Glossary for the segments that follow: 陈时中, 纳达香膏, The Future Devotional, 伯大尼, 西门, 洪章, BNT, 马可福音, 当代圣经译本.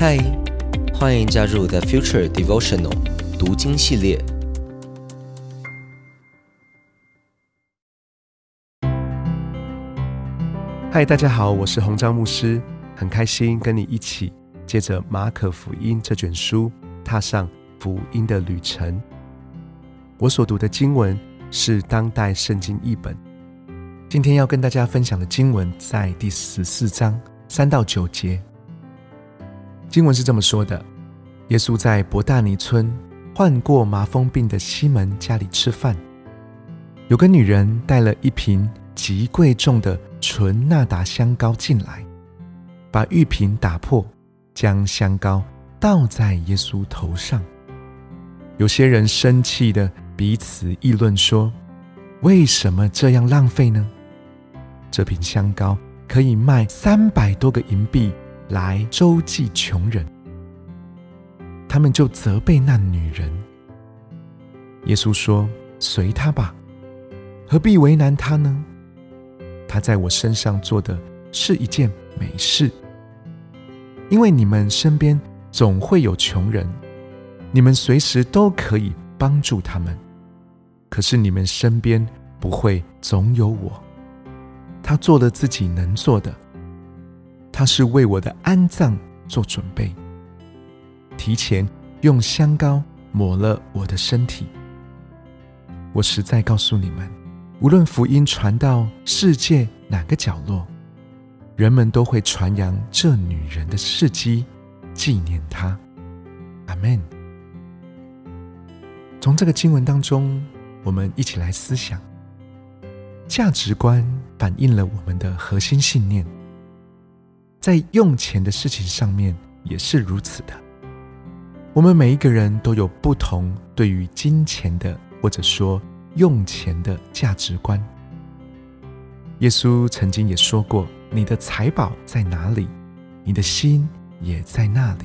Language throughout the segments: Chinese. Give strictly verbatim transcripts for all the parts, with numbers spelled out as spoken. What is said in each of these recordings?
嗨，欢迎加入 The Future Devotional 读经系列。嗨，大家好，我是洪章牧师，很开心跟你一起借着马可福音这卷书踏上福音的旅程。我所读的经文是当代圣经译本，今天要跟大家分享的经文在第十四章三到九节。经文是这么说的：耶稣在伯大尼村患过麻风病的西门家里吃饭，有个女人带了一瓶极贵重的纯纳达香膏进来，把玉瓶打破，将香膏倒在耶稣头上。有些人生气的彼此议论说，为什么这样浪费呢？这瓶香膏可以卖三百多个银币来周济穷人。他们就责备那女人。耶稣说，随她吧，何必为难她呢？她在我身上做的是一件美事。因为你们身边总会有穷人，你们随时都可以帮助他们，可是你们身边不会总有我。他做了自己能做的，他是为我的安葬做准备，提前用香膏抹了我的身体。我实在告诉你们，无论福音传到世界哪个角落，人们都会传扬这女人的事迹，纪念她。阿们。从这个经文当中，我们一起来思想，价值观反映了我们的核心信念，在用钱的事情上面也是如此的。我们每一个人都有不同对于金钱的，或者说用钱的价值观。耶稣曾经也说过，你的财宝在哪里，你的心也在那里。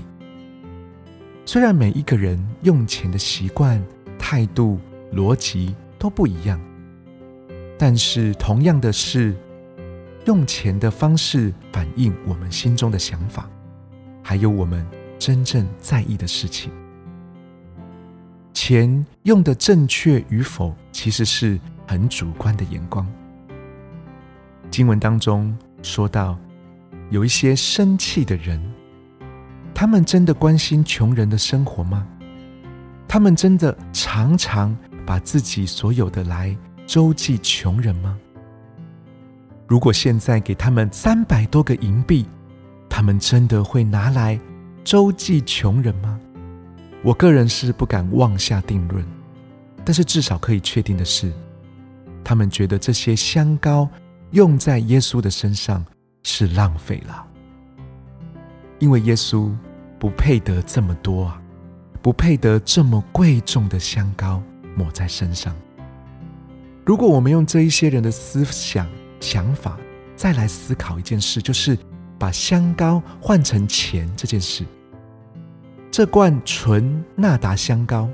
虽然每一个人用钱的习惯、态度、逻辑都不一样，但是同样的是，用钱的方式反映我们心中的想法，还有我们真正在意的事情。钱用的正确与否，其实是很主观的眼光。经文当中说到，有一些生气的人，他们真的关心穷人的生活吗？他们真的常常把自己所有的来周济穷人吗？如果现在给他们三百多个银币，他们真的会拿来周济穷人吗？我个人是不敢妄下定论，但是至少可以确定的是，他们觉得这些香膏用在耶稣的身上是浪费了，因为耶稣不配得这么多啊，不配得这么贵重的香膏抹在身上。如果我们用这一些人的思想想法再来思考一件事，就是把香膏换成钱这件事。这罐纯纳达香膏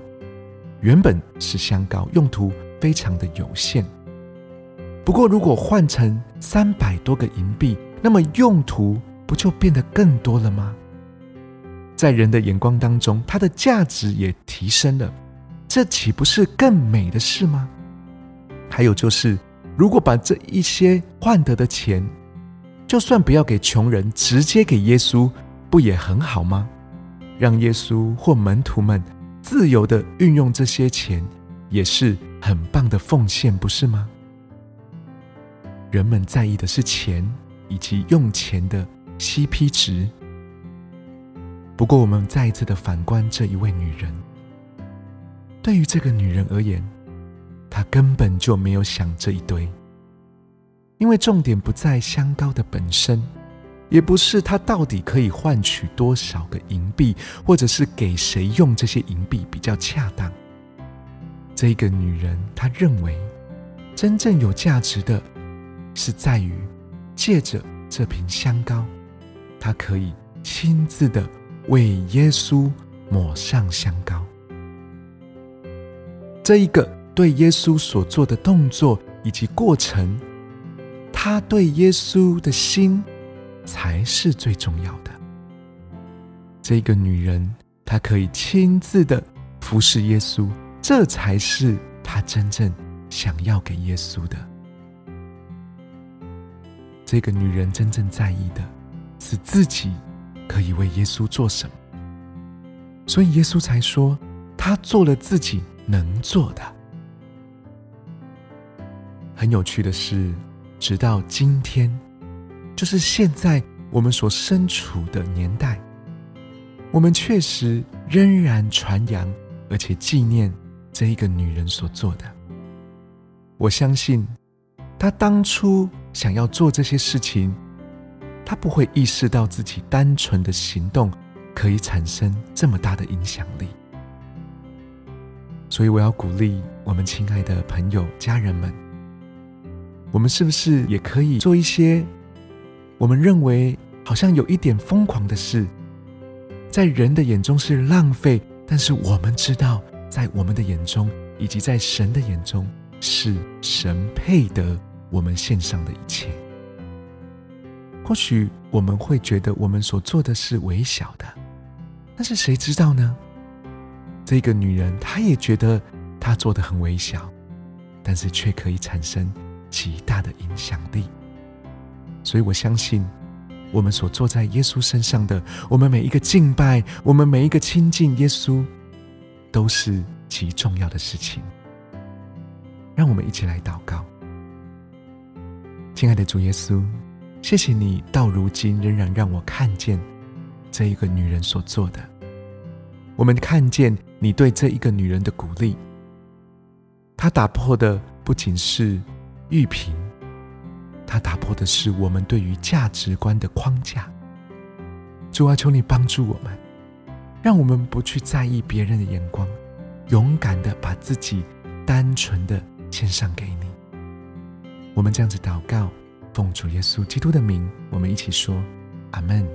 原本是香膏，用途非常的有限，不过如果换成三百多个银币，那么用途不就变得更多了吗？在人的眼光当中，它的价值也提升了，这岂不是更美的事吗？还有就是如果把这一些换得的钱，就算不要给穷人，直接给耶稣，不也很好吗？让耶稣或门徒们自由地运用这些钱，也是很棒的奉献，不是吗？人们在意的是钱，以及用钱的 C P 值。不过我们再一次地反观这一位女人，对于这个女人而言，他根本就没有想这一堆，因为重点不在香膏的本身，也不是他到底可以换取多少个银币，或者是给谁用这些银币比较恰当。这个女人她认为真正有价值的是在于，借着这瓶香膏，她可以亲自的为耶稣抹上香膏。这一个对耶稣所做的动作以及过程，他对耶稣的心才是最重要的。这个女人她可以亲自的服侍耶稣，这才是她真正想要给耶稣的。这个女人真正在意的是自己可以为耶稣做什么，所以耶稣才说她做了自己能做的。很有趣的是，直到今天，就是现在我们所身处的年代，我们确实仍然传扬而且纪念这一个女人所做的。我相信她当初想要做这些事情，她不会意识到自己单纯的行动可以产生这么大的影响力。所以我要鼓励我们亲爱的朋友家人们，我们是不是也可以做一些我们认为好像有一点疯狂的事，在人的眼中是浪费，但是我们知道在我们的眼中以及在神的眼中，是神配得我们献上的一切。或许我们会觉得我们所做的是微小的，但是谁知道呢？这个女人她也觉得她做得很微小，但是却可以产生极大的影响力。所以我相信我们所做在耶稣身上的，我们每一个敬拜，我们每一个亲近耶稣，都是极重要的事情。让我们一起来祷告。亲爱的主耶稣，谢谢你到如今仍然让我看见这一个女人所做的，我们看见你对这一个女人的鼓励。她打破的不仅是玉瓶，它打破的是我们对于价值观的框架。主啊，求你帮助我们，让我们不去在意别人的眼光，勇敢的把自己单纯的献上给你。我们这样子祷告，奉主耶稣基督的名，我们一起说阿们。